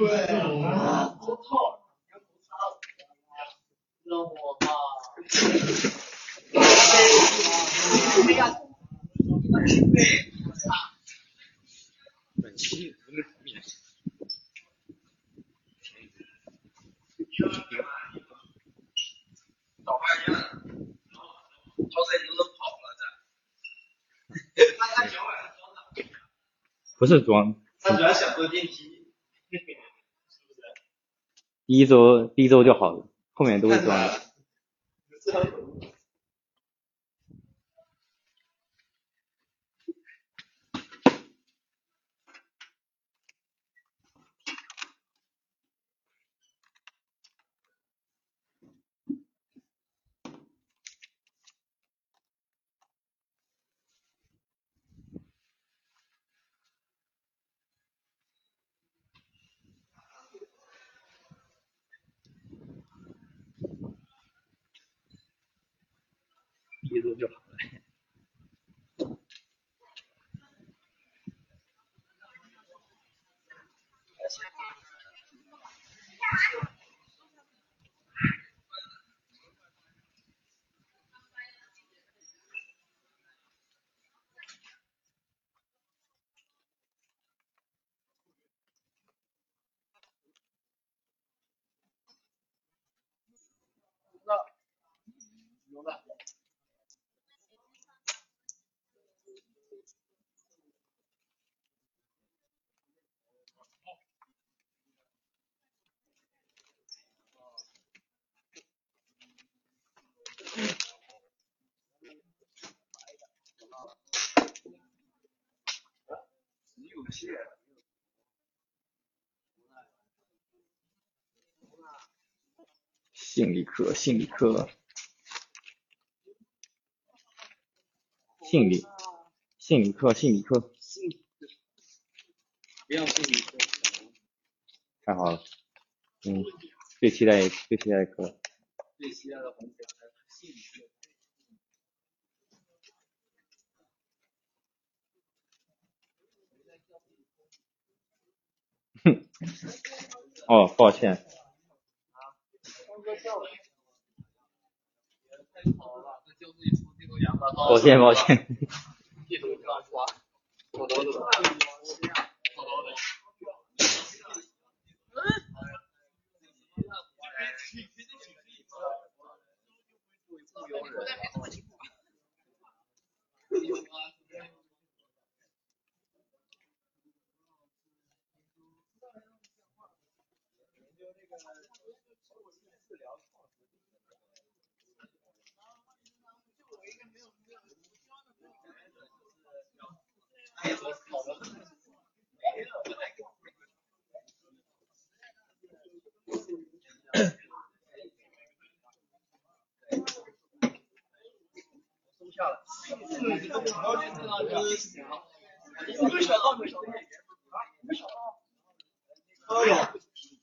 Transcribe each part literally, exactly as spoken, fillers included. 对啊，头套，让我吧。本期无论如何。老半夜了，招财牛都跑了，这。他他昨晚上装的。不是装。他主要想坐电梯。第一周第一周就好了，后面都会装的。一路就好了。有了。谢谢。心理课，心理课，心理，心理课，心理课，不要心理课，太好了，嗯，最期待，最期待的课，最期待的环节是心理课。哼哦，抱歉。抱歉抱歉。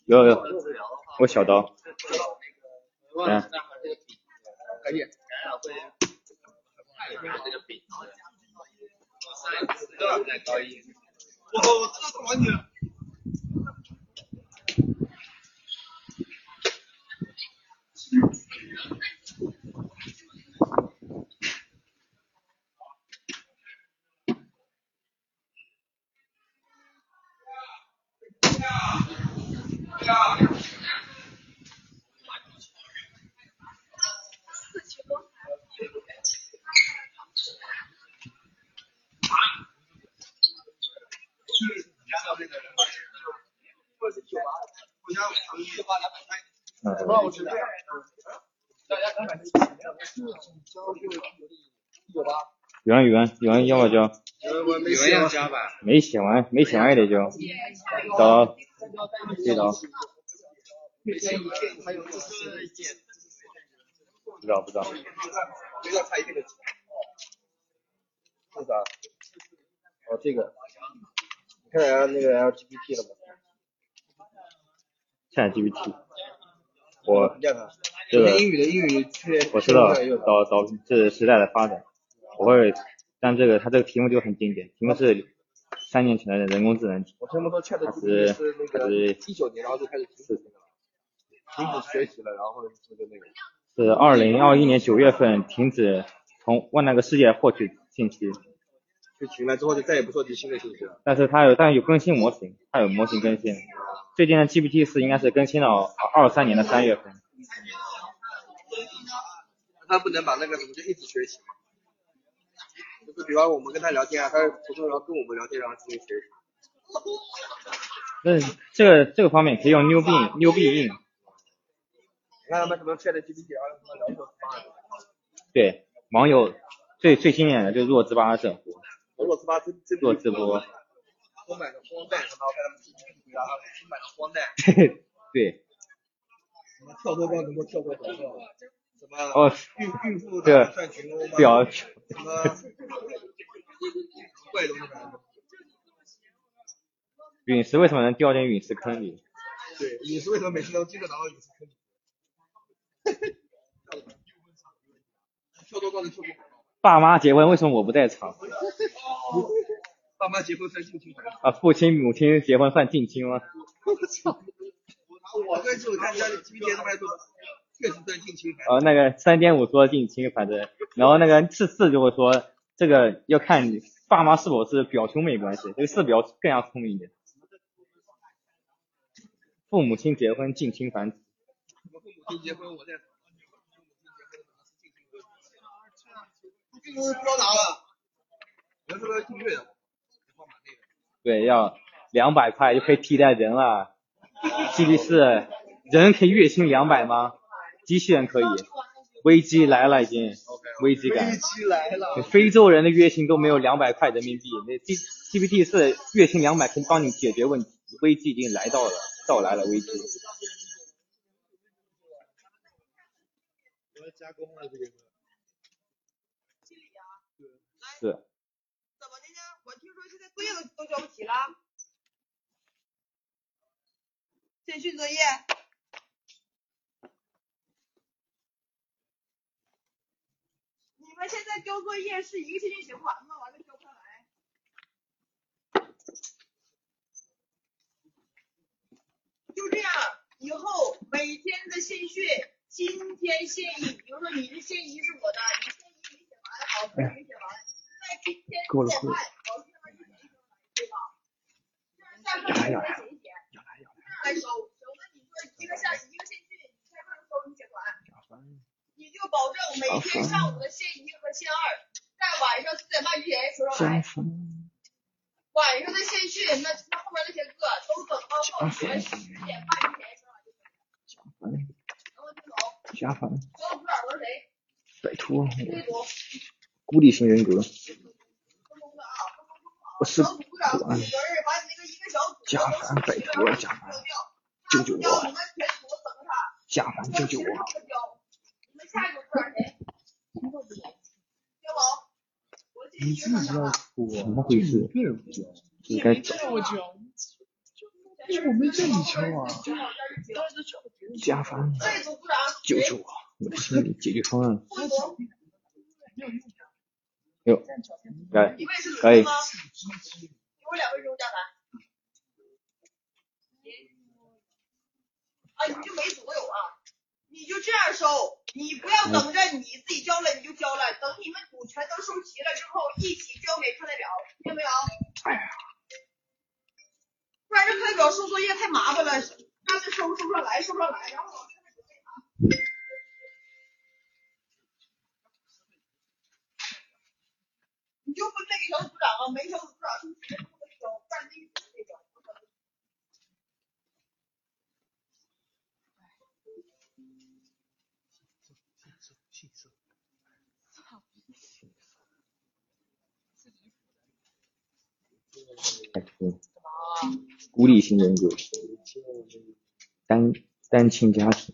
有有，我小刀。嗯。可以。有人有人有人要我交，有人要交吧，没写完没写完也得交，找这刀，不知道不知道，这啥？哦这个，看来那个 L G B T 了吗？看 L G B T， 我这个英语的英语，我知道，找找这时代的发展。我会，但这个他这个题目就很经典，题目是三年前的人工智能，我这么多 ChatGPT 是那个一九年，然后就开始停止那个了，停止学习了，然后就是那个。是二零二一年九月份停止从外那个世界获取信息。就停了之后就再也不收集新的信息了。但是它有，但有更新模型，它有模型更新。最近的 G P T 四 应该是更新到二三年的三月份。他不能把那个什么就一直学习，就是比方我们跟他聊天啊，他不是要跟我们聊天然后进行学习。那这个这个方面可以用 New Bing New Bing。你看他们什么 ChatGPT 啊，什么聊天方案。对，网友最最新颖的就是弱智吧整活。弱智吧真真弱智播。我买个光带，然后看他们自己回答，我买个光带。对。什么跳脱光能够跳脱广告。什么哦，孕孕妇的算群殴吗？表什么怪东西？陨石为什么能掉进陨石坑里？对，陨石为什么每次都经常打到陨石坑里？跳多高的跳多高？爸妈结婚为什么我不在场？爸妈结婚算近亲吗？啊，父亲母亲结婚算近亲吗？我操！我跟舅看家里今天他妈多。确实算近亲，呃、哦，那个 三点五 说近亲，反正，然后那个四四就会说，这个要看你爸妈是否是表兄妹关系，这个四表更加聪明一点。父母亲结婚近亲繁殖。我父母亲结婚，我在。这个是标答了，人是不是订阅的？对，要两百块就可以替代人了。G P 四，人可以月薪两百吗？机器人可以，危机来了已经， okay, 危机感。危机来了。非洲人的月薪都没有两百块人民币，那 G G P T 是月薪两百可以帮你解决问题，危机已经来到了，到来了危机。我要加工了这个。是。怎么的呢？我听说现在作业都都交不齐了。审讯作业。你们现在交作业是一个星期循环吗？完了交不上来，就这样。以后每天的现训，今天现一，比如说你的现一是我的，你现一没写完，老师没写完，在今天现半，老师没写完，对吧？下课再写一写，再收。我跟你说，一个下一个现训，你下课收你写完。你就保证每天上午的线一和线二，在晚上四点半之前收上来。晚上的线训，那那后面那些课都等到放学十点半之前收上就可以了。能不能听懂？加分。所有辅导都是谁？摆脱我孤立型人格。我是不安。加分，摆脱加分，救救我！加分，救救我！你自己要哭，怎么回事？你该走。我没叫你敲啊！加凡，救救我！我的心理解决方案。有，来，可以。我两分钟加凡。啊，你就没所有啊！你就这样收，你不要等着你自己交了你就交了，等你们组全都收齐了之后一起交给课代表，听没有？哎呀，不然这课代表收作业太麻烦了，干脆收收上来，收上来，然后老师再给他。你就分配给小组长啊，没小组长就直接不能交，但是一组那个。孤立型人格，单单亲家庭。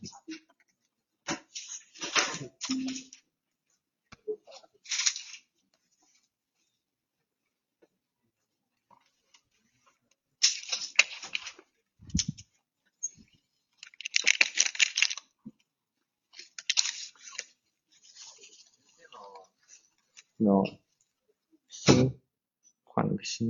no， 新换一个新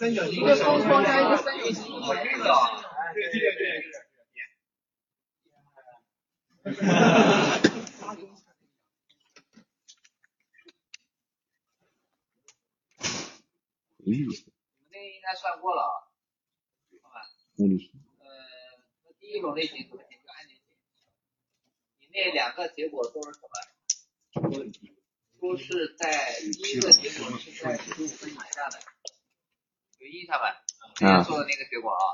三角形，一个方框加一个三角形，哦，这个，对对对对，哈哈哈哈哈。你们那应该算过了，好吧？嗯。呃，那第一种类型怎么解决安全性？你那两个结果都是什么？都是在第一个结果是在十五分以下的。 有印象吧？之前做的那个结果啊，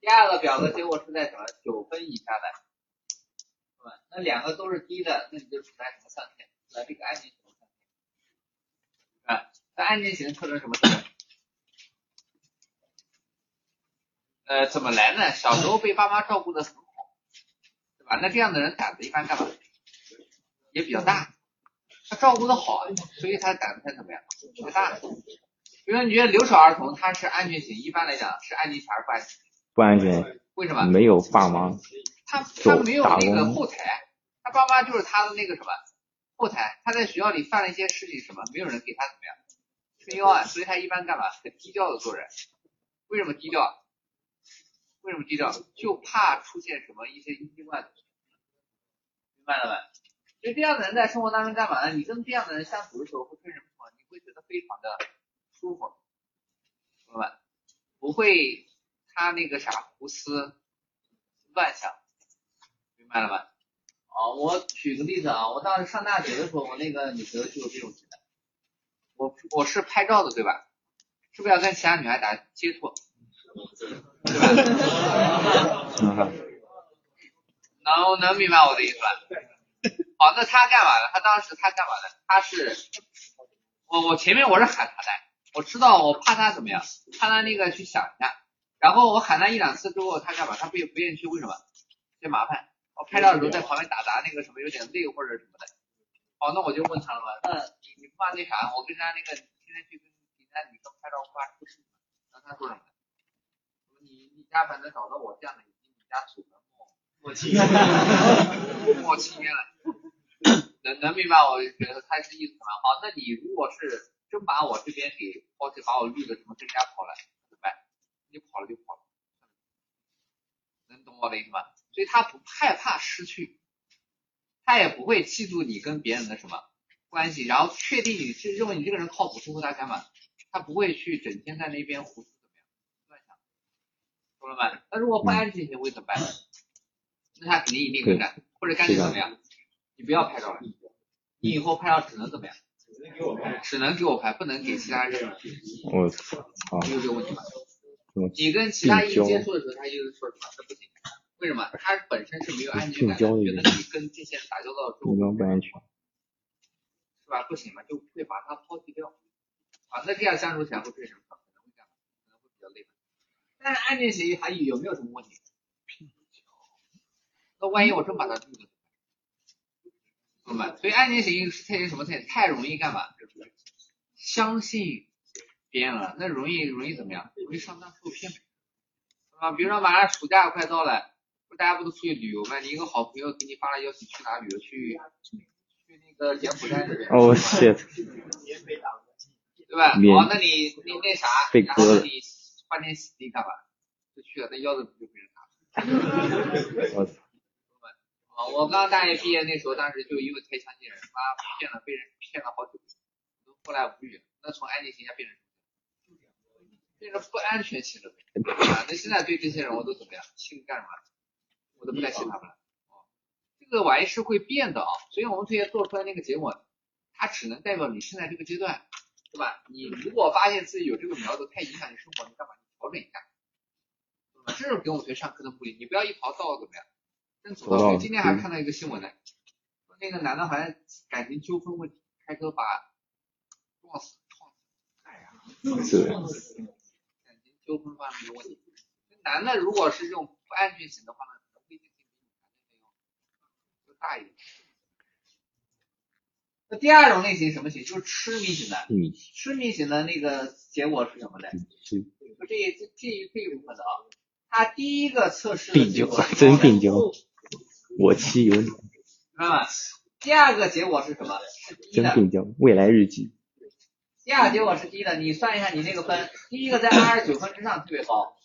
第二个表格结果是在什么九分以下的，是吧？那两个都是低的，那你就处在什么上限？来这个安全型上限啊，那安全型特征什么特征？呃，怎么来呢？小时候被爸妈照顾的很好，对吧？那这样的人胆子一般干嘛？也比较大，他照顾的好，所以他胆子才怎么样？才大。 比如你觉得留守儿童他是安全型，一般来讲是安全型还是不安全？不安全，为什么？没有爸妈，他他没有那个后台，他爸妈就是他的那个什么后台。他在学校里犯了一些事情，什么没有人给他怎么样撑腰啊，所以他一般干嘛？很低调的做人。为什么低调？为什么低调？就怕出现什么一些意外，明白了吧？所以这样的人在生活当中干嘛呢？你跟这样的人相处的时候会出现什么情况？你会觉得非常的。 舒服，明白？不会他那个啥胡思乱想，明白了吧？啊，我举个例子啊，我当时上大学的时候，我那个女朋友就有这种情况。我我是拍照的，对吧？是不是要跟其他女孩打接触？对吧？能能明白我的意思吧？好，那他干嘛呢？他当时他干嘛呢？他是我我前面我是喊他的。 我知道，我怕他怎么样，怕他那个去想一下，然后我喊他一两次之后，他干嘛？他不不愿意去，为什么？嫌麻烦。我拍照的时候在旁边打杂，那个什么有点累或者什么的。好，那我就问他了嘛，那你你不怕那啥？我跟人家那个天天去跟人家女生拍照，不怕出事？然后他说什么？你你家反正找到我这样的，你家祖坟我七天了，我七天了。能能明白我觉得他是意思吗？好，那你如果是。 真把我这边给抛弃，把我绿的什么跟人家跑了，怎么办？你跑了就跑了，能懂我的意思吗？所以他不害怕失去，他也不会嫉妒你跟别人的什么关系，然后确定你是认为你这个人靠谱之后，他干嘛？他不会去整天在那边胡思怎么样乱想，懂了吧？那如果不安全行为怎么办？那他肯定一定会干，或者干脆怎么样？你不要拍照了，你以后拍照只能怎么样？ 只能给我拍，不能给其他人。我啊，有这个问题吧？你跟其他一接触的时候，他就是说什么？这不行，为什么？他本身是没有安全感，觉得你跟这些人打交道之后不安全，是吧？不行嘛，就会把他抛弃掉。啊，那这样相处起来会变成什么？可能会干嘛？可能会比较累吧。但是安全协议还有没有什么问题？那万一我真把他拒了？ 所以安全型是特性什么特性？太容易干嘛？相信别人了，那容易容易怎么样？容易上当受骗。啊，比如说马上暑假快到了，不大家不都出去旅游吗？你一个好朋友给你发了邀请去哪旅游？去去那个柬埔寨那边。哦，是。对吧？哦，那你你那啥，然后你欢天喜地干嘛？就去了，那腰子不就被人拿了？我刚大学毕业那时候，当时就因为太相信人，妈骗了，被人骗了好久，都后来无语，那从安全型要变成什么？变成不安全型了。啊，那现在对这些人我都怎么样？心里干什么？我都不太信他们了。哦，这个玩意是会变的啊，所以我们这些做出来那个结果，它只能代表你现在这个阶段，对吧？你如果发现自己有这个苗头太影响你生活，你干嘛？你调整一下。嗯，这是给我们学上课的目的，你不要一跑到怎么样？正走到今天还看到一个新闻呢，那个男的好像感情纠纷问题，开车把撞死撞死，哎呀，是感情纠纷方面的问题。男的如果是这种不安全型的话呢，可能危险性比女的要大一点。那第二种类型什么型？就是痴迷型的。嗯，痴迷型的那个结果是什么呢？嗯，就这这这这一部分的啊，他第一个测试的结果是真病娇，我妻有你。啊，第二个结果是什么？是低的。真病娇，未来日记。第二个结果是低的，你算一下你那个分，第一个在二十九分之上特别高，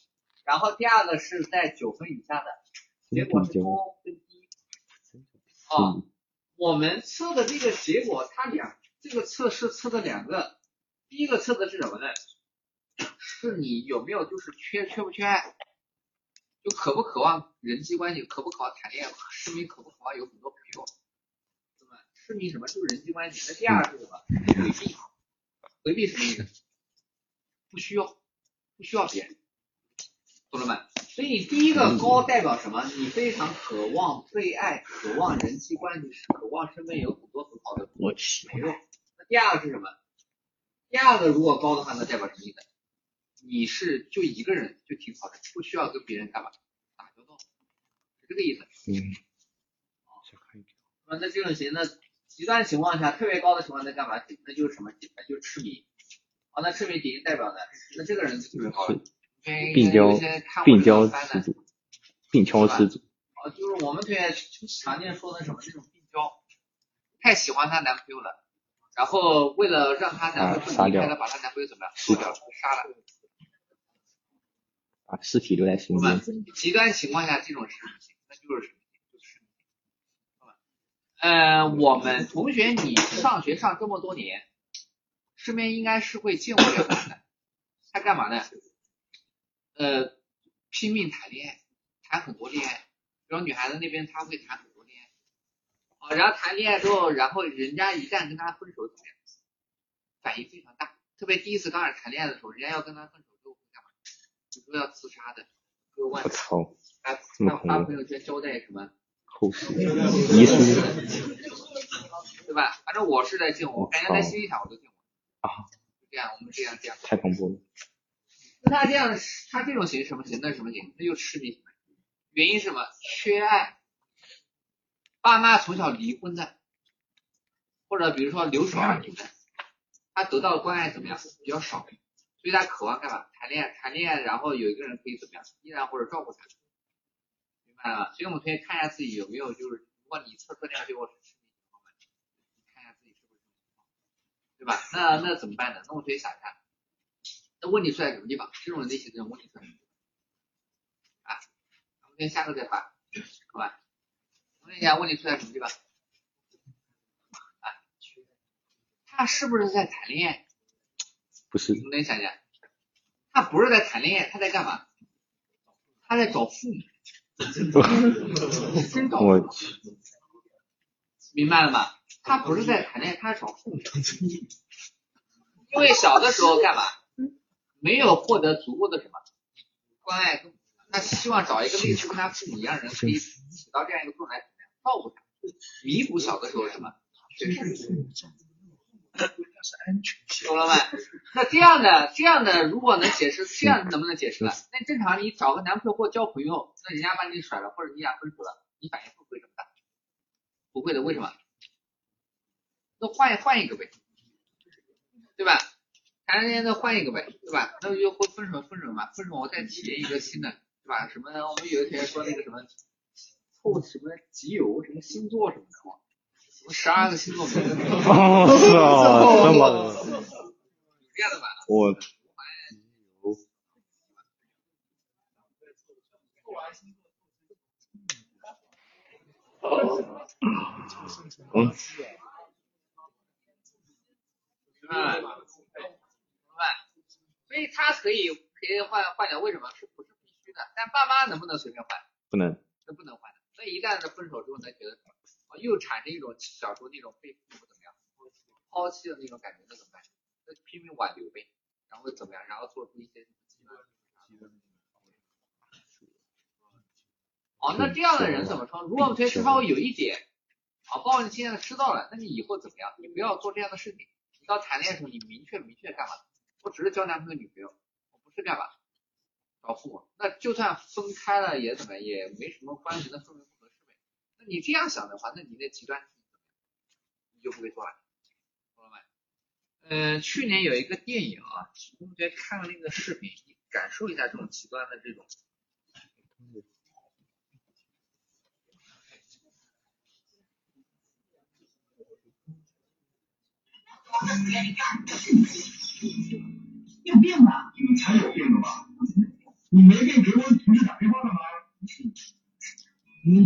然后第二个是在九分以下的，结果是中跟低。啊，我们测的这个结果，它两这个测试测的两个，第一个测的是什么呢？是你有没有就是缺缺不缺爱，就渴不渴望人际关系，渴不渴望谈恋爱，痴迷渴不渴望有很多朋友，对吧？痴迷什么就是人际关系。那第二是什么？回避。回避什么意思？不需要，不需要别人，懂了吗？所以你第一个高代表什么？你非常渴望被爱，渴望人际关系，渴望身边有很多很好的朋友。那第二个是什么？第二个如果高的话，那代表什么意思？你是就一个人就挺好的，不需要跟别人干嘛打交道，是这个意思。嗯。那这种型呢，极端情况下特别高的情况在干嘛？那就是什么？那就是痴迷。啊，那痴迷典型代表的，那这个人就特别高了。病娇，病娇十足，病娇十足。啊，就是我们对常见说的什么这种病娇，太喜欢她男朋友了，然后为了让她男朋友离开了，把她男朋友怎么样？剁掉了，杀了。把尸体留在身边。极端情况下，这种事情那就是什么？就是。呃，我们同学，你上学上这么多年，身边应该是会见过这种的。他干嘛呢？呃，拼命谈恋爱，谈很多恋爱。比如女孩子那边，她会谈很多恋爱。好，然后谈恋爱之后，然后人家一旦跟她分手怎么样？反应非常大。特别第一次刚开始谈恋爱的时候，人家要跟她分手。都要自杀的，割腕。我操！还发朋友圈交代什么？后续遗书，对吧？反正我是在见我，感觉在心理上我都见过。啊，就这样，我们这样这样。太恐怖了。那他这样，他这种型什么型？那什么型？那就痴迷。原因是什么？缺爱。爸妈从小离婚的，或者比如说留守儿女的，他得到的关爱怎么样？比较少。所以他渴望干嘛？谈恋爱，谈恋爱，然后有一个人可以怎么样依赖或者照顾他，明白了吗？所以我们可以看一下自己有没有，就是如果你测出那个结果是痴迷的话，你看一下自己是不是，对吧？那那怎么办呢？那我可以想一下，那问题出在什么地方？这种类型的问题出在什么地方？啊，我们先下课再发，好吧？我问一下，问题出在什么地方？啊，他是不是在谈恋爱？不是，你能想想，他不是在谈恋爱，他在干嘛？他在找父母，真找父母，明白了吗？他不是在谈恋爱，他在找父母，因为小的时候干嘛？没有获得足够的什么关爱，他希望找一个类似跟他父母一样的人，可以起到这样一个作用来照顾他，弥补小的时候什么缺失。懂了吗？那这样的这样的如果能解释，这样能不能解释了？那正常你找个男朋友或交朋友，那人家把你甩了或者你俩分手了，你反应会不会这么大？不会的，为什么？那换换一个呗，对吧？谈恋爱那换一个呗，对吧？那就会分手分手嘛，分手我再体验一个新的，对吧？什么我们有一天说那个什么凑什么集邮什么星座什么的。十二个星座名字哦，是啊，这么有这样的吧？我嗯，啊，对，所以他可以可以换换掉，为什么？是不是必须的？但爸妈能不能随便换？不能，那不能换的。所以一旦分手之后，他觉得又产生一种小时候那种被父母怎么样抛弃的那种感觉，那怎么办？那拼命挽留呗，然后怎么样？然后做出一些什么极端的。哦，那这样的人怎么说？如果我们对对方有一点，啊、哦，包括你现在知道了，那你以后怎么样？你不要做这样的事情。你到谈恋爱的时候，你明确明确干嘛？我只是交男朋友女朋友，我不是干嘛找父母。那就算分开了也怎么也没什么关系，那说明不合适呗。那你这样想的话，那你那极端怎么样？你就不会做了。朋友们，嗯，去年有一个电影啊，我们在看了那个视频，你感受一下这种极端的这种。你有病吧？你才有病呢吧？你没病给我同事打电话干嘛？你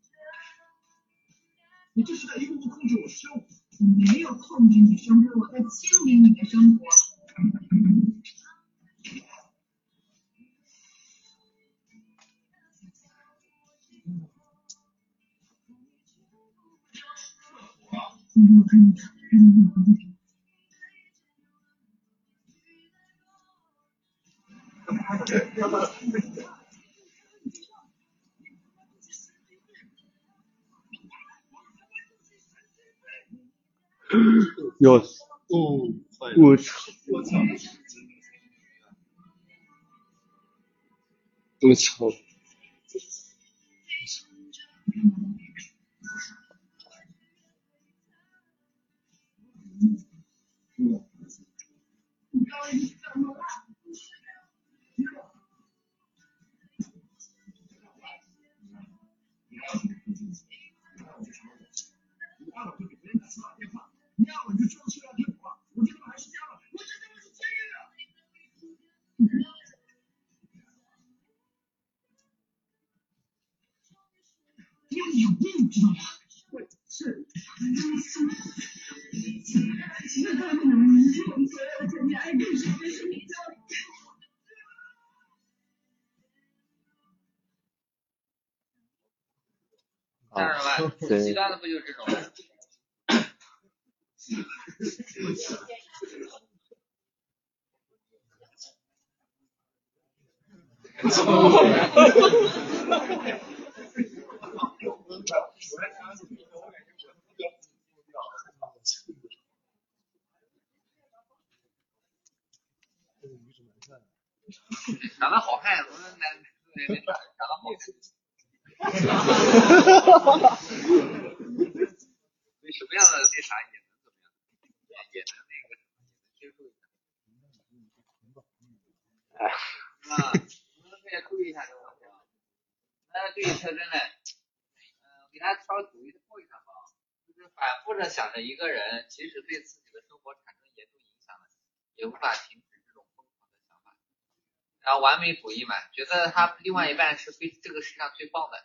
你这是在一步步控制我生活。我没有控制你生活，我在经营你的生活。嗯，我看你，嗯。要死！我操！我操！极端的不就是这种吗？长得好看，我们男对对，长得好看。哈哈哈哈对什么样的那啥也能怎么样，也能那个也能接触一下。哎啊，你们可以注意一下这个问题啊。大家注意特征嘞，嗯，给大家稍微读一后一下吧。就是反复的想着一个人，即使对自己的生活产生严重影响了，也无法停止这种疯狂的想法。然后完美主义嘛，觉得他另外一半是非这个世上最棒的。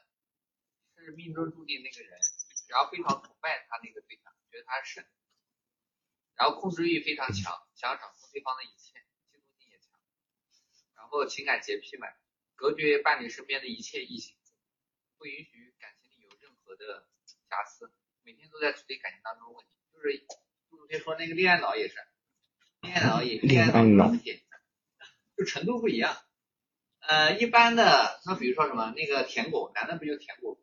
是命中注定那个人，然后非常崇拜他那个对象，觉得他是神，然后控制欲非常强，想要掌控对方的一切，嫉妒心也强，然后情感洁癖嘛，隔绝伴侣身边的一切异性，不允许感情里有任何的瑕疵，每天都在处理感情当中的问题，就是杜主席说那个恋爱脑也是，恋爱脑也是恋爱脑的点，就程度不一样。呃，一般的，那比如说什么那个舔狗，男的不就舔狗？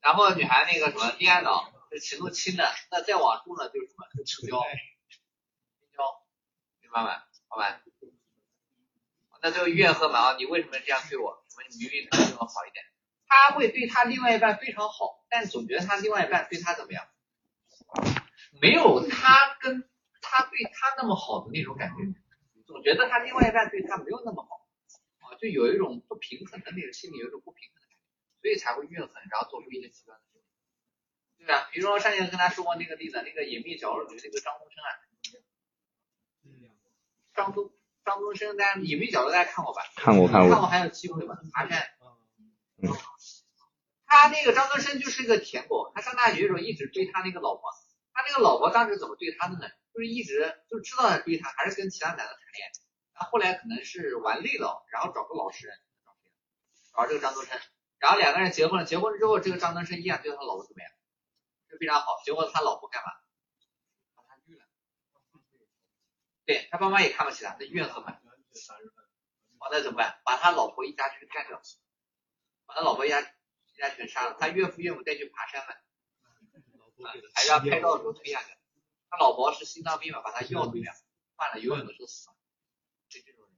然后女孩那个什么恋爱脑是程度轻的，那再往重呢就是什么青椒，青椒，明白吗？好吧，那就怨恨嘛啊！你为什么这样对我？什么你明明能对我好一点？他会对他另外一半非常好，但总觉得他另外一半对他怎么样？没有他跟他对他那么好的那种感觉，总觉得他另外一半对他没有那么好啊，就有一种不平衡的那个心理，有一种不平衡的感觉，所以才会怨恨，然后做出一些极端的事情。对啊，比如说上一次跟他说过那个例子，那个隐秘角落里那个张东升啊，张东张东升，大家隐秘角落大家看过吧？看过看过。看过还有机会吧？爬山。嗯。他那个张东升就是个舔狗，他上大学的时候一直对他那个老婆。他那个老婆当时怎么对他的呢？就是一直就知道他对他，还是跟其他男的谈恋爱。他后来可能是玩累了，然后找个老实人，找这个张东升，然后两个人结婚了。结婚之后，这个张东升依然对他老婆怎么样？就非常好。结果他老婆干嘛？把他绿了。对他爸妈也看不起他，那怨恨嘛。完了怎么办？把他老婆一家全干掉，把他老婆一家一家全杀了。他岳父岳母再去爬山嘛。啊、还是要拍照的时候推下去，他老婆是心脏病嘛，把他药推下去，犯了永远的都死了，就这种人，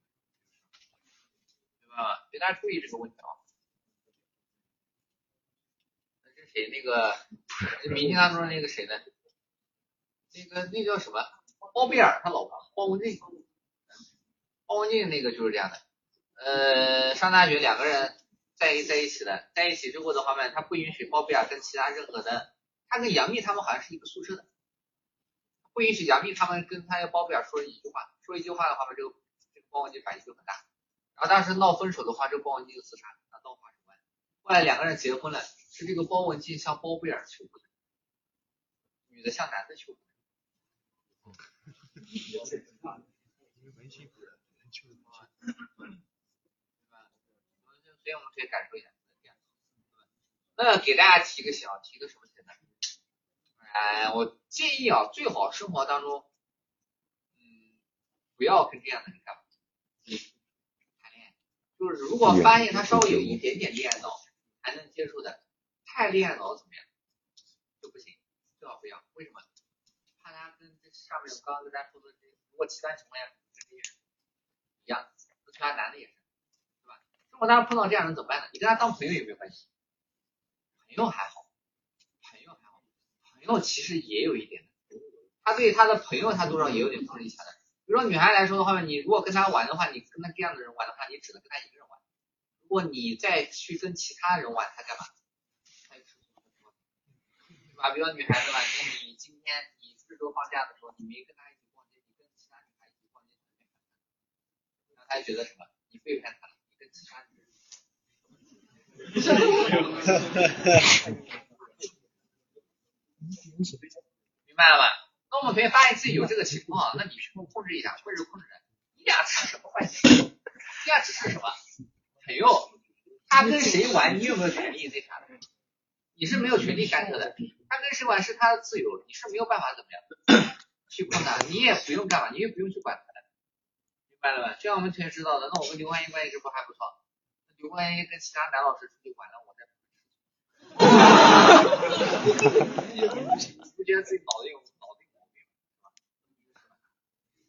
对吧？所以大家注意这个问题啊。那是谁？那个明星当中那个谁呢？那个那叫什么？包贝尔他老婆包文婧，包文婧那个就是这样的。呃，上大学两个人在在一起的，在一起之后的话呢，他不允许包贝尔跟其他任何的。他跟杨幂他们好像是一个宿舍的，不允许杨幂他们跟他包贝尔说一句话，说一句话的话嘛，这个这个包文婧反应就很大，然后当时闹分手的话，这个包文婧就自杀，拿刀划手腕。后来两个人结婚了，是这个包文婧向包贝尔求婚，女的向男的求婚。所以我们可以感受一下。那给大家提个醒，提个什么醒呢？哎，我建议啊，最好生活当中，嗯，不要跟这样的人干嘛，谈恋爱。就是如果发现他稍微有一点点恋爱脑，还能接触的，太恋爱脑怎么样就不行，最好不要。为什么？怕他跟这上面我刚刚跟大家说的，如果其他情况下跟这些人一样，跟其他男的也是，对吧？生活当中碰到这样人怎么办呢？你跟他当朋友也没有关系，朋友还好，朋友还好。朋友其实也有一点的，他对他的朋友他多少也有点控制一下的。比如说女孩来说的话，你如果跟他玩的话，你跟他这样的人玩的话，你只能跟他一个人玩。如果你再去跟其他人玩，他干嘛？对吧？比如说女孩子吧，你今天你这周放假的时候，你没跟他一起逛街，你跟其他女孩一起逛街，那他觉得什么？你背叛他了，你跟其他女人。明白了吧？那我们可以发现自己有这个情况，那你去控制一下，或者控制人。你俩是什么关系？你俩只是什么朋友？他跟谁玩，你有没有权利那啥的？你是没有权利干涉的。他跟谁玩是他的自由，你是没有办法怎么样去管他，你也不用干嘛，你也不用去管他的，明白了吧？这样我们全知道的。那我跟刘欢英关系是不是还不错？刘欢英跟其他男老师出去玩了，我在不觉得自己脑子有脑子有毛病吗？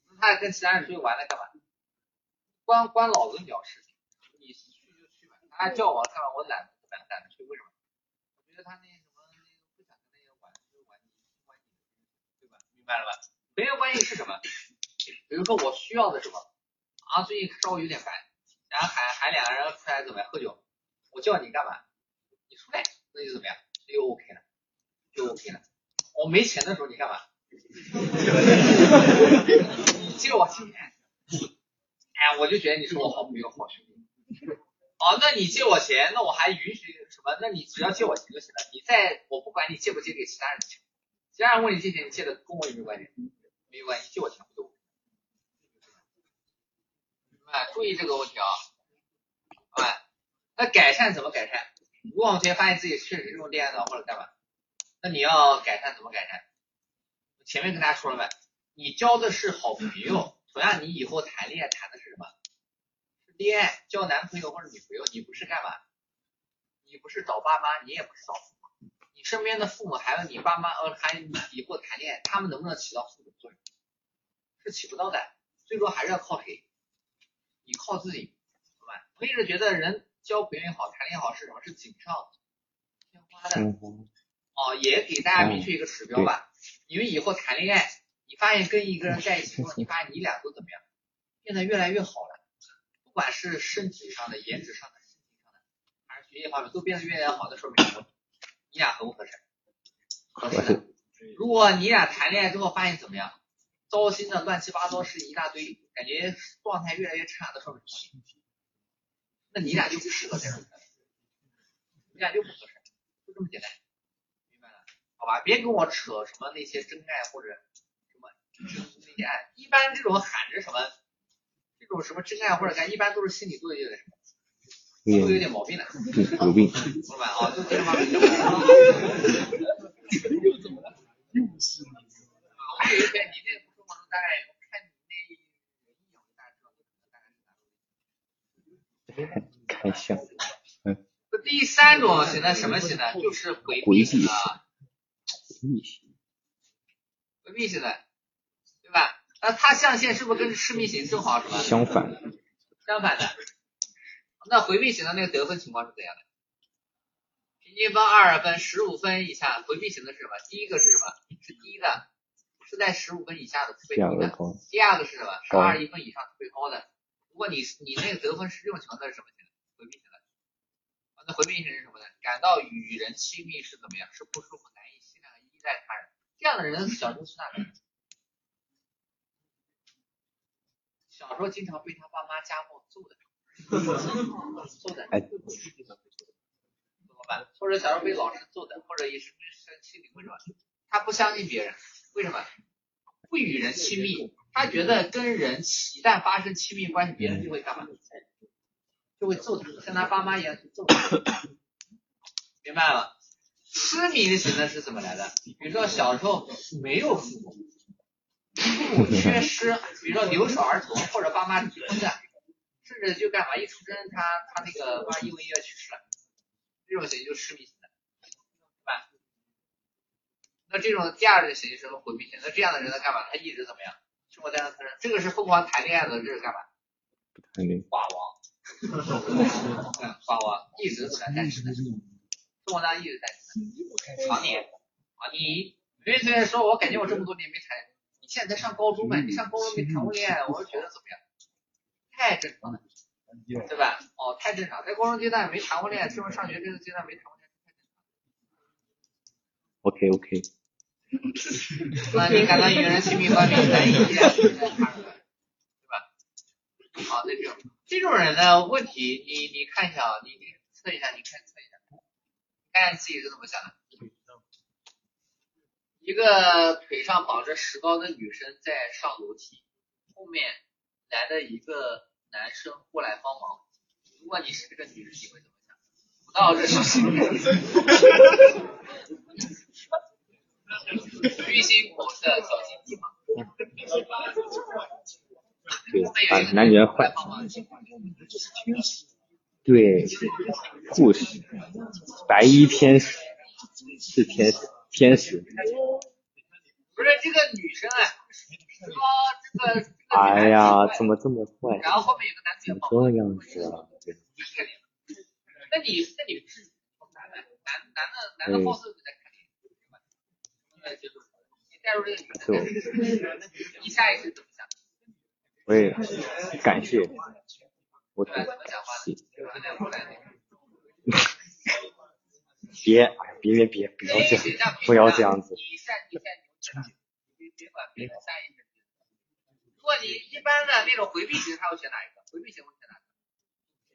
那他跟其他人出去玩了干嘛？关关老子鸟事情，你去就去吧。他叫我干嘛？我懒得懒懒得去，为什么？我觉得他那什么那个不想跟那些玩，就玩你玩你，对吧？明白了吧？没有关系是什么？比如说我需要的什么啊？最近稍微有点烦。然后喊喊两个人出来怎么样喝酒？我叫你干嘛？你出来，那就怎么样？就 OK 了，就 OK 了。我没钱的时候你干嘛？你借我钱？哎，我就觉得你是我好朋友、好兄弟。哦，那你借我钱，那我还允许什么？那你只要借我钱就行了。你再我不管你借不借给其他人钱，其他人问你借钱，你借的跟我有没有关系？没关系，借我钱不就？啊，注意这个问题啊，好吧？那改善怎么改善？如果我们可以发现自己确实这种恋爱脑或者干嘛，那你要改善怎么改善？前面跟大家说了呗，你交的是好朋友，同样你以后谈恋爱谈的是什么？是恋爱，交男朋友或者女朋友，你不是干嘛？你不是找爸妈，你也不是找父母，你身边的父母还有你爸妈，呃，还有你以后谈恋爱，他们能不能起到父母作用？是起不到的，最终还是要靠谁？你靠自己，对吧？我一直觉得人交朋友也好，谈恋爱好是什么？是锦上添花的。哦，也给大家明确一个指标吧，因为以后谈恋爱，你发现跟一个人在一起后，你发现你俩都怎么样，变得越来越好了，不管是身体上的、颜值上的、心情上的，还是学业方面，都变得越来越好的时候，你俩合不合适？合适的。如果你俩谈恋爱之后发现怎么样，糟心的乱七八糟事一大堆，感觉状态越来越差的时候，那你俩就不适合这样的，你俩就不合适，就这么简单，明白了？好吧，别跟我扯什么那些真爱或者什么那些爱，一般这种喊着什么这种什么真爱或者干，一般都是心理作用有点什么，都有点毛病了，有病，老板啊，就这样吧。又怎么了？又是你。我有一天你那个生活中大概，我看你那一秒大概知道大概是哪里。开箱。嗯。第三种型呢，什么型呢？就是回避型啊。回避型。回避型的，对吧？那它象限是不是跟痴迷型正好是吧？相反。相反的。那回避型的那个得分情况是怎样的？平均分二十分 ,十五 分以下，回避型的是什么？第一个是什么？是低的，是在十五分以下的特别低的。第二个是什么？是二十一分以上特别高的。如果你你那个得分是这种情况，那是什么型？回避型的。那回避型是什么呢？感到与人亲密是怎么样？是不舒服，难以信赖，依赖他人。这样的人小时候去哪里？小时候经常被他爸妈家暴揍的。揍的。哎，或者小时候被老师揍的，或者也是生气的，为什么？他不相信别人，为什么？不与人亲密，他觉得跟人一旦发生亲密关系，别人就会干嘛？就会揍他，像他爸妈一样揍他。明白了？痴迷型的是怎么来的？比如说小时候没有父母，父母缺失，比如说留守儿童或者爸妈离婚的，甚至就干嘛？一出生他他那个万一万一要去世了。这种型就是痴迷型的，对吧？那这种第二种型是什么？回避型。那这样的人在干嘛？他一直怎么样？生活在那特征，这个是疯狂谈恋爱的，这是干嘛？谈恋爱。霸王。霸王一直存在单身的，生活当中一直单身的，常年。啊，你别虽然说我感觉我这么多年没谈，你现在在上高中嘛？你上高中没谈过恋爱，我就觉得怎么样？太正常了。对吧？哦，太正常，在高中阶段没谈过恋爱，进入上学这个阶段没谈过恋爱，太正常。OK OK。那你感到与人亲密关系难以依赖，对吧？好，那这种这种人的问题，你你看一下啊，你你测一下，你看测一下，看看自己是怎么想的。一个腿上绑着石膏的女生在上楼梯，后面来了一个男生过来帮忙，如果你是这个女人，你会怎么想？不到这种心理，居心叵测，小心计划。对，把男人换。对，护士，白衣天使是天使，天使。不是这个女生哎、啊，说这个。哎呀，怎么这么坏？然后后面有个男子也跑了，这样子啊？对。那你那你是男的男男的男的好色在看你，对吧？你带入这个女的，你下意识怎么想？我也感谢我怎么讲话的？别别别别不要这样，不要这样子。别管别人下意识。如果你一般的那种回避型，他会选哪一个？回避型会选哪一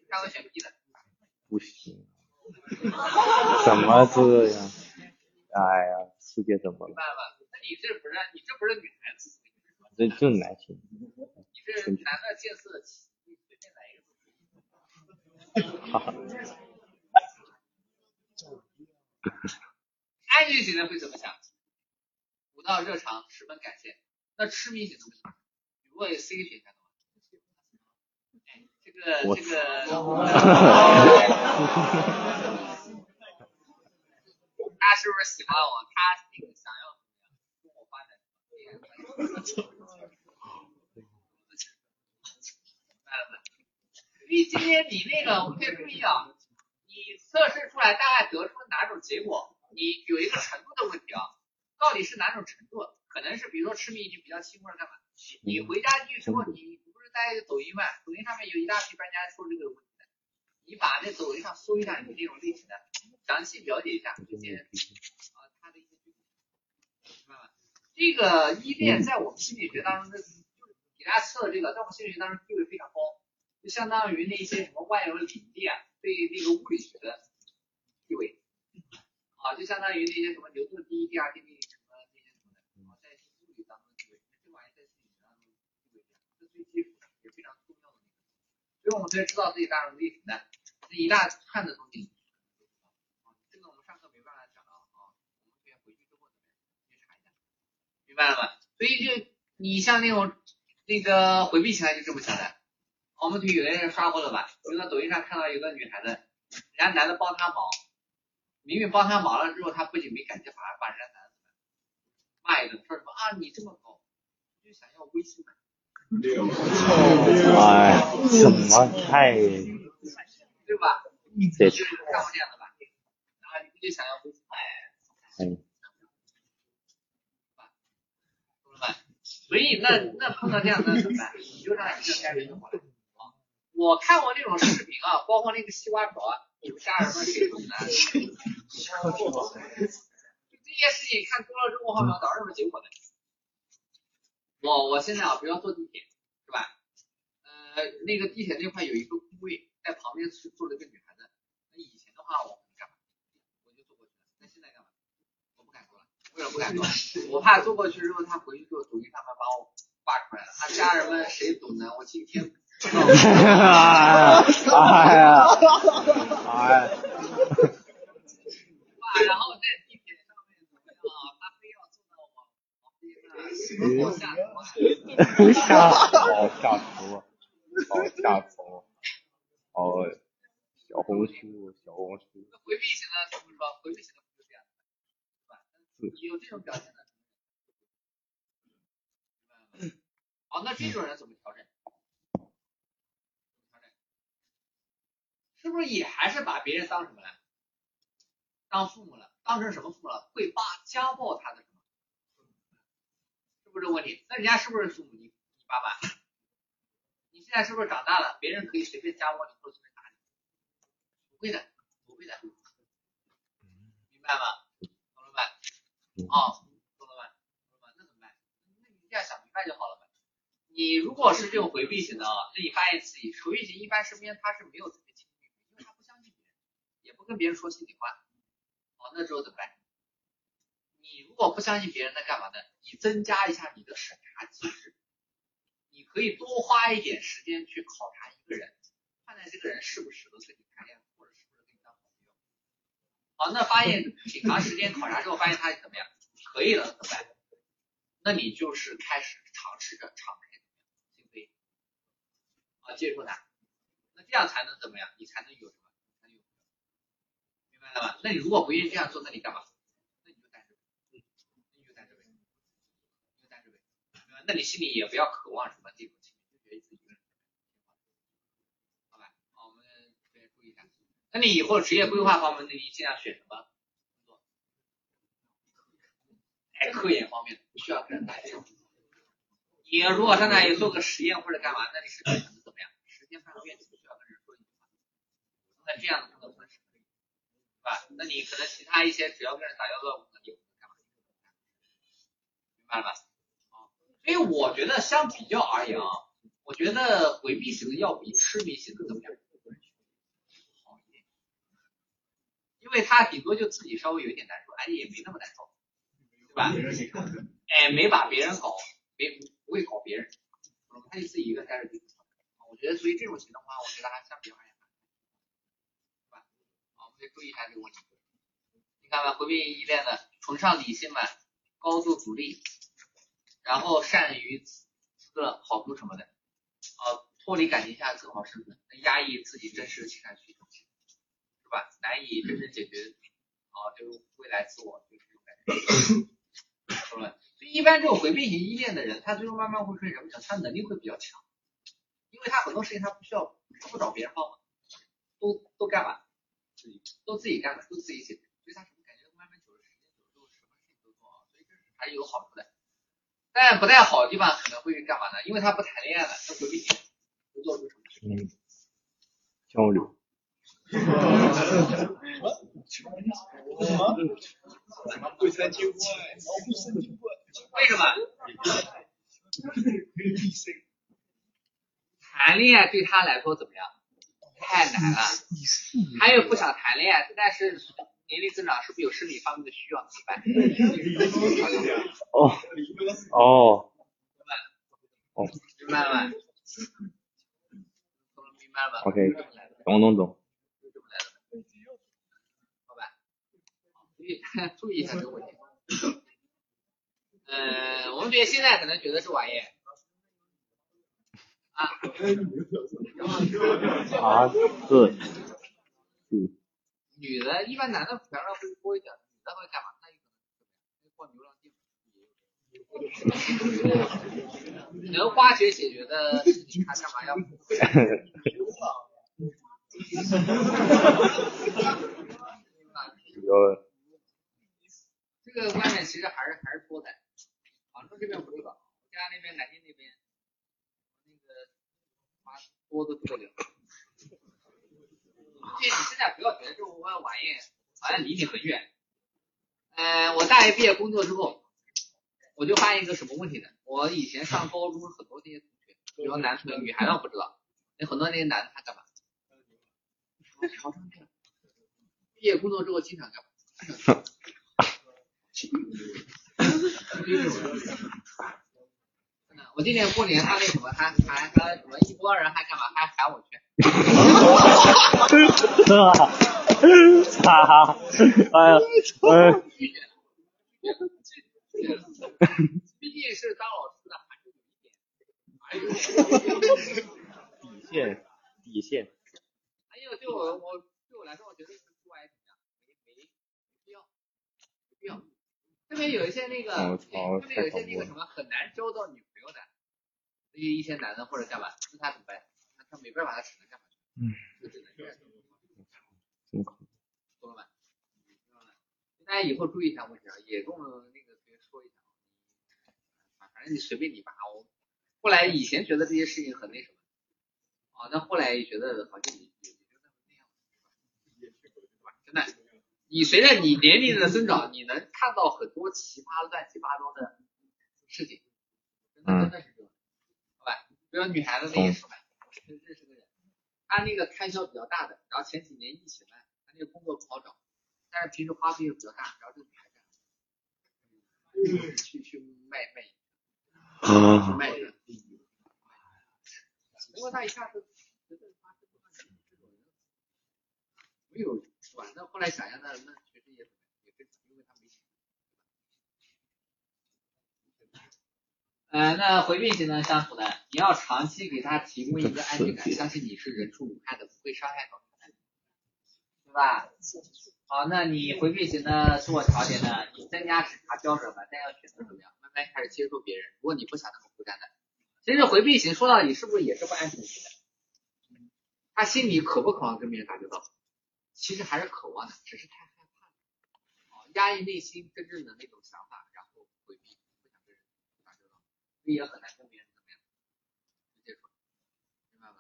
个？他会选 B 的。不行，怎么这样？哎呀，世界怎么了？没办法，那你这不是你这不是女孩子，这就男性。你这男的见色起意，随便来一个。哈哈。安全型的会怎么想？五到热肠，十分感谢。那痴迷型的会怎么想？如果有 C 选项的话，哎，这个这个，他是不是喜欢我？他那个想要跟我发展什么关系？因为今天你那个，我们可以注意啊，你测试出来大概得出哪种结果？你有一个程度的问题啊，到底是哪种程度？可能是比如说痴迷你比较兴奋干嘛，你回家去之后，你不是在抖音嘛，抖音上面有一大批专家说这个问题的，你把这抖音上搜一下你这种类型的，详细了解一下这些啊他的一些，明白吗？这个依恋在我们心理学当中，就是给大家测这个，在我们心理学当中地位非常高，就相当于那些什么万有引力啊，对那个物理学的地位。啊，就相当于那些什么牛顿第一、第二定律什么那些什么的，然后在物理当中地位，这玩意在心理学当中地位是最基础的，也非常重要的那个。所以我们才知道自己大脑类型的这一大串的东西。啊，这个我们上课没办法讲到啊，我们可以回去之后怎么样去查一下，明白了吗？所以就你像那种那个回避起来就这么简单。我们对有的人刷过了吧？就在抖音上看到有个女孩子，人家男的帮她忙。明明帮他忙了之后，他不仅没感激，反而把人家男的骂一顿，说什么啊你这么高，就想要微信买。哎，什么太对吧？你自己就是干过这样的吧？然后你不就想要微信买？嗯，懂了吧？所以那那碰到这样的怎么办？你就让一个家人过来。我看过这种视频啊，包括那个西瓜条啊。有家人们给困难，就这些事情看多了之后，好像导致什么结果呢？我我现在啊，不要坐地铁，是吧？呃，那个地铁那块有一个空位，在旁边坐了一个女孩子。那以前的话，我不干嘛，我就坐过去了。那现在干嘛？我不敢坐了，为什么不敢坐？我怕坐过去之后，他回去之后，抖音上面把我挂出来了。他家人们谁懂呢？我今天。哎呀，哎，然后在地铁上面啊，他非要坐到我旁边啊，好吓死我！吓好吓死我！好吓死我！哦，小红书，小红书。回避型的怎么说？回避型的不是这样的，对吧？你有这种表现的，明白吗？好，那这种人怎么调整？是不是也还是把别人当什么了？当父母了，当成什么父母了？会把家暴他的什么？是不是这个问题？那人家是不是父母？你你爸爸？你现在是不是长大了？别人可以随便家暴你或者随便打你？不会的，不会的，明白吗？懂了吧？哦，懂了吧？懂了吧？那怎么办？那你这样想明白就好了吧？你如果是这种回避型的啊，那你发现自己回避型一般身边他是没有。跟别人说心里话，好，那之后怎么办？你如果不相信别人，那干嘛呢？你增加一下你的审查机制，你可以多花一点时间去考察一个人，看看这个人是不是适合跟你谈恋爱，或者是不是跟你当朋友。好，那发现挺长时间考察之后，发现他怎么样？可以了，怎么办？那你就是开始尝试着敞开心扉，啊，接触他，那这样才能怎么样？你才能有。那你如果不愿意这样做，那你干嘛？那你就待着呗，嗯，你就待着呗，你就待着呗。那你心里也不要渴望什么这种情绪，就觉得自己一个人好吧？好，我们可以注意一下。那你以后职业规划方面，那你尽量选什么工作？哎，科研方面的，不需要跟人打交道。你如果上哪里做个实验或者干嘛，那你是想的怎么样？时间范围内不需要跟人说一句话。那这样的工作方式。那你可能其他一些只要跟人打交道，那你干嘛？明白了吧？所以我觉得相比较而言啊，我觉得回避型的要比痴迷型的怎么样好一点，因为他顶多就自己稍微有一点难受，而且也没那么难受，对吧？哎，没把别人搞，没不会搞别人，他就自己一个人待着。我觉得，所以这种情况的话，我觉得还相比较而言。注意一下这个问题，你看吧，回避依恋的崇尚理性嘛，高度独立，然后善于各好处什么的，啊，脱离感情下更好身份，压抑自己真实的情感需求，是吧？难以真正解决啊，就是未来自我就是这种感觉，是吧？所以一般这种回避型依恋的人，他最后慢慢会出现什么情况？他能力会比较强，因为他很多事情他不需要，他不找别人帮忙，都都干嘛？都自己干的，都自己解决，所以他什么感觉？慢慢久了，时间久了之后，什么事情都做啊，所以这是他有好处的。但不太好的地方可能会干嘛呢？因为他不谈恋爱了，他回避你，不做出什么事情。焦虑。什么？会三千块，会三千块。为什么？谈恋爱对他来说怎么样？太难了。他又不想谈恋爱，但是年龄增长是不是有生理方面的需要？哦哦哦，明白吗？明白吗 ？OK， 懂懂懂。好吧，注意一下这个问题。嗯，我们觉得现在可能觉得是玩意啊，啊是，嗯，女的一般男的反而会多一点，女的会干嘛？那一个逛流浪地，能化学解决的事情，他干嘛要？有这个观点其实还是还是多的，广州这边不对吧？家那边南京那边。多的不得了，这你现在不要觉得这我玩玩意好像离你很远。呃，我大学毕业工作之后，我就发现一个什么问题呢？我以前上高中很多那些同学，比如男同女孩倒不知道，那很多那些男的他干嘛？毕业工作之后经常干嘛？我今年过年他那什么还还还什么一波人还干嘛还喊我去，哈哈，哎呀，毕竟是当老师的还是有一点，底线底线。还有对我我对我来说，我觉得出来怎么样没没必要没必要。特别有一些那个，特别有一些那个什么很难交到女朋友的，对于一些男的或者干嘛，那他怎么办？那他没办法，他只能干嘛？嗯，就只能这样。真苦。懂了吧？大家以后注意一下问题啊，也跟我们那个同学说一下。反正你随便你吧，我后来以前觉得这些事情很那什么，啊、哦，但后来也觉得好像你也觉得那样，对吧？真的。你随着你年龄的增长，你能看到很多奇葩、乱七八糟的事情，真的真的是这样，好吧？比如女孩子那也是吧，认识个人，他那个开销比较大的，然后前几年疫情嘛，他那个工作不好找，但是平时花费又比较大，然后这个女孩子、嗯、去去卖卖，卖人，结果他一下子觉得发生这种没有。反正后来想想，那那确实也也是因为他没钱。呃，那回避型的相处呢，你要长期给他提供一个安全感，相信你是人畜无害的，不会伤害到他，对吧？好，那你回避型的自我调节呢，你增加审查标准吧，但要选择怎么样，慢慢开始接受别人。如果你不想那么孤单的，其实回避型说到底是不是也是不安全型的？他心里渴不渴望跟别人打交道？其实还是渴望的，只是太害怕了，压抑内心真正的那种想法，然后回避，不想跟人打交道，所以也很难跟别人怎么样接触，明白吗？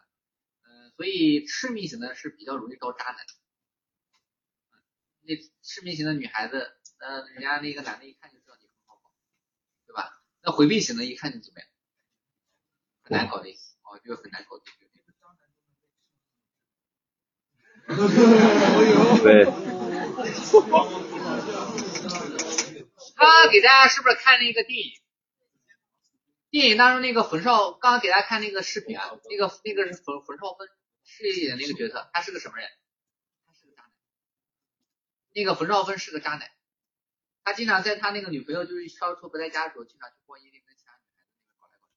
嗯，所以痴迷型的是比较容易招渣男的。嗯，那痴迷型的女孩子，呃，人家那个男的一看就知道你很好搞，对吧？那回避型的，一看就怎么样，很难搞定，哦，就很难搞定。对，他给大家是不是看那个电影？电影当中那个冯绍，刚刚给大家看那个视频啊，那个那个是冯冯绍峰饰演那个角色，他是个什么人？他是个渣男。那个冯绍峰是个渣男，他经常在他那个女朋友就是稍抽不在家的时候，经常去逛夜店跟其他女孩子搞来搞去，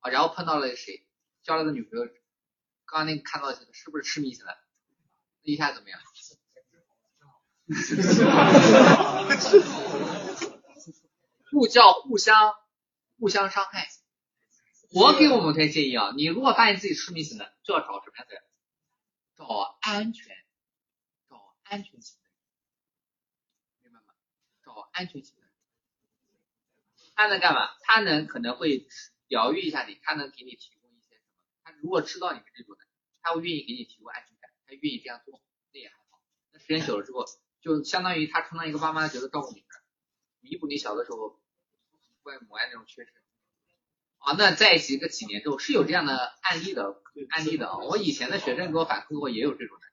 啊，然后碰到了谁，交了个女朋友，刚刚那个看到是不是痴迷起来？一下怎么样？不叫互相互相伤害。我给我们可以建议啊，你如果发现自己痴迷型的，就要找什么样的人？找安全，找安全型的人，明白吗？找安全型的人。它能干嘛？它能可能会疗愈一下你，它能给你提供一些什么？它如果知道你是这种人，它会愿意给你提供安全感，它愿意这样做，那也还好。那时间久了之后，就相当于它充当一个爸妈的角色照顾你，弥补你小的时候外母爱那种缺失。啊，那在一起个几年之后是有这样的案例的案例的啊，我以前的学生给我反馈过也有这种人，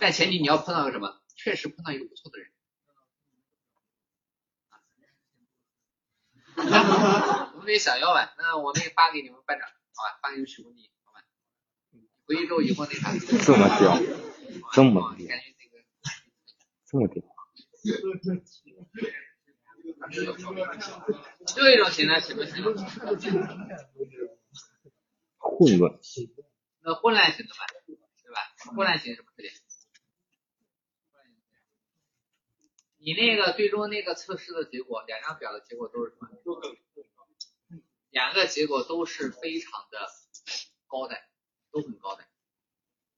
但前提你要碰到个什么，确实碰到一个不错的人。我们得想要吧，那我们发给你们班长，好吧，发给你们许文丽，好吧。回去之后以后那啥。这么屌，这么屌，这么屌。就一种形态，什么形态？混乱。那混乱型的吧，对吧？混乱型什么特点？你那个最终那个测试的结果，两张表的结果都是什么？两个结果都是非常的高的，都很高的。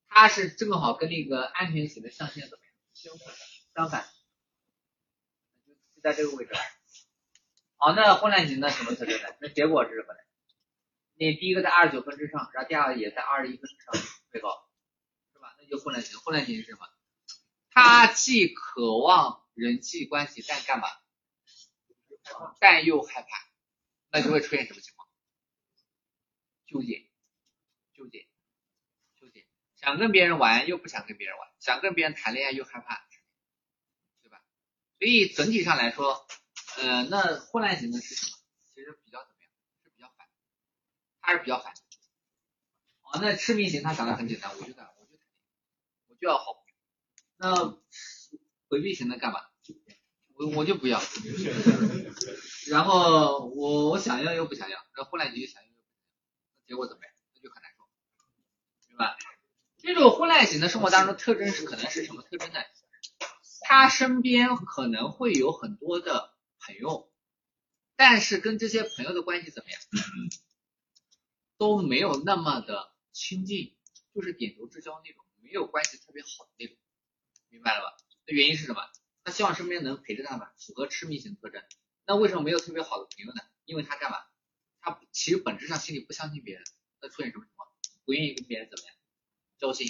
它是正好跟那个安全型的象限怎么样？相反，相反，就在这个位置。好，那混乱型的什么测试呢？那结果是什么呢？那第一个在二十九分之上，然后第二个也在二十一分之上，最高，是吧？那就混乱型。混乱型是什么？它既渴望人际关系，但干嘛？但又害怕，那就会出现什么情况？纠结，纠结，纠结。想跟别人玩，又不想跟别人玩；想跟别人谈恋爱，又害怕，对吧？所以整体上来说，呃，那混乱型的是什么？其实比较怎么样？是比较反，它是比较反。哦，那痴迷型他想的很简单，我就想，我就我就要好朋友。那回避型的干嘛？我我就不要，然后我我想要又不想要，然后混乱型又想要又不想要，结果怎么样？那就很难受，对吧？这种混乱型的生活当中特征是可能是什么特征呢？他身边可能会有很多的朋友，但是跟这些朋友的关系怎么样？都没有那么的亲近，就是点头之交那种，没有关系特别好的那种，明白了吧？那原因是什么？他希望身边能陪着他们，符合痴迷型特征。那为什么没有特别好的朋友呢？因为他干嘛？他其实本质上心里不相信别人。那出现什么情况？不愿意跟别人怎么样？交心，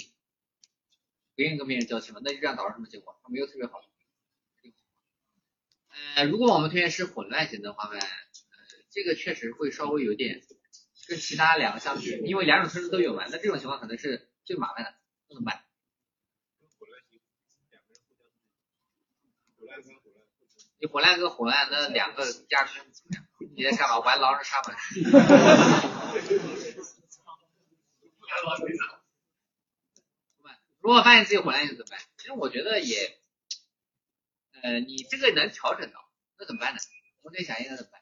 不愿意跟别人交心嘛？那就这样导致什么结果？他没有特别好的朋友。呃，如果我们推荐是混乱型的话呢，呃，这个确实会稍微有点跟其他两个相比，因为两种特征都有嘛。那这种情况可能是最麻烦的，那怎么办？你火烂跟火烂那两个压根不怎么样，你在干嘛？玩狼人杀吗？如果发现自己火烂就怎么办？其实我觉得也，呃，你这个能调整到，那怎么办呢？我再想一下怎么办？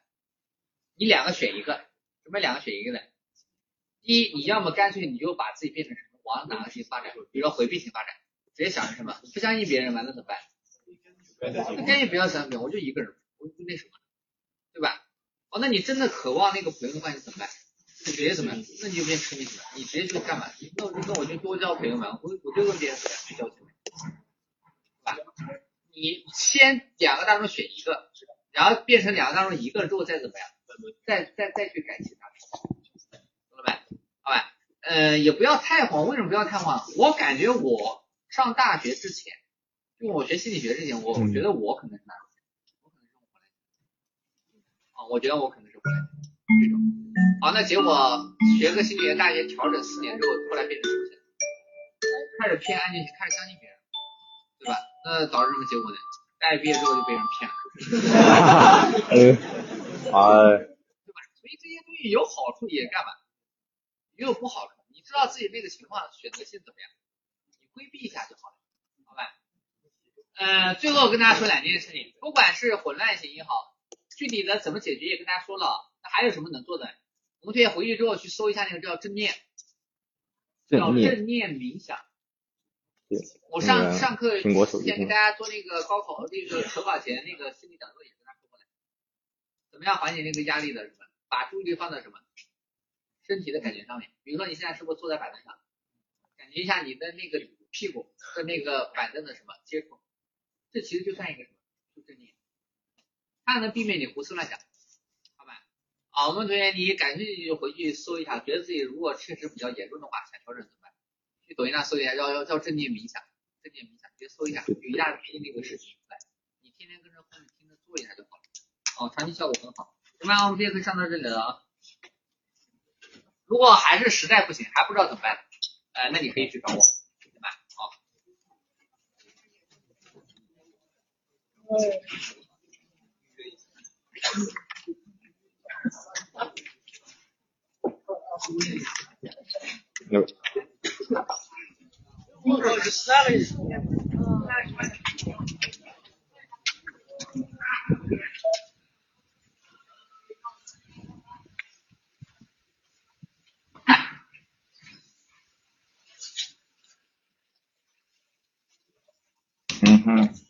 你两个选一个，什么两个选一个呢？第一，你要么干脆你就把自己变成什么，往哪个型发展？比如说回避型发展，直接想是什么？不相信别人嘛，那怎么办？那干脆不要想别人，我就一个人，我就那什么，对吧？哦，那你真的渴望那个朋友的关系怎么办？你直接怎么样？那你就变痴迷型了，你直接就干嘛？那我就那我就多交朋友嘛，我我就跟别人怎么样交朋友，对吧？你先两个当中选一个，然后变成两个当中一个之后再怎么样？再再再去改其他，懂了吧？好吧，呃，也不要太慌。为什么不要太慌？我感觉我上大学之前。因为我学心理学之前，我我觉得我可能是哪种，我可能是回来的啊，我觉得我可能是回来的这种。好，那结果学个心理学大学调整四年之后，后来变成什么？开始偏安全性，开始相信别人，对吧？那导致什么结果呢？大学毕业之后就被人骗了。啊，对吧？所以这些东西有好处也干嘛，也有不好处。你知道自己那个情况选择性怎么样，你规避一下就好了。呃，最后跟大家说两件事情，不管是混乱型也好，具体的怎么解决也跟大家说了，那还有什么能做的？我们推荐回去之后去搜一下那个叫正念，叫正念冥想。对，我上上课之前给大家做那个高考那个手法前那个心理讲座也跟大家说过了，怎么样缓解那个压力的什么？把注意力放到什么？身体的感觉上面，比如说你现在是不是坐在板凳上，感觉一下你的那个屁股和那个板凳的什么接触？这其实就算一个什么，就正念，它能避免你胡思乱想，好好，我们同学你赶紧回去搜一下，觉得自己如果确实比较严重的话，想调整怎么办？去抖音上搜一下，要要叫正念冥想，正念冥想，直接搜一下，有一大堆那个视频出来，你天天跟着后面听着做一下就好了。哦，长期效果很好。行吧，我们这节课上到这里了啊。如果还是实在不行，还不知道怎么办，呃，那你可以去找我，对吧？好。嗯。嗯哼。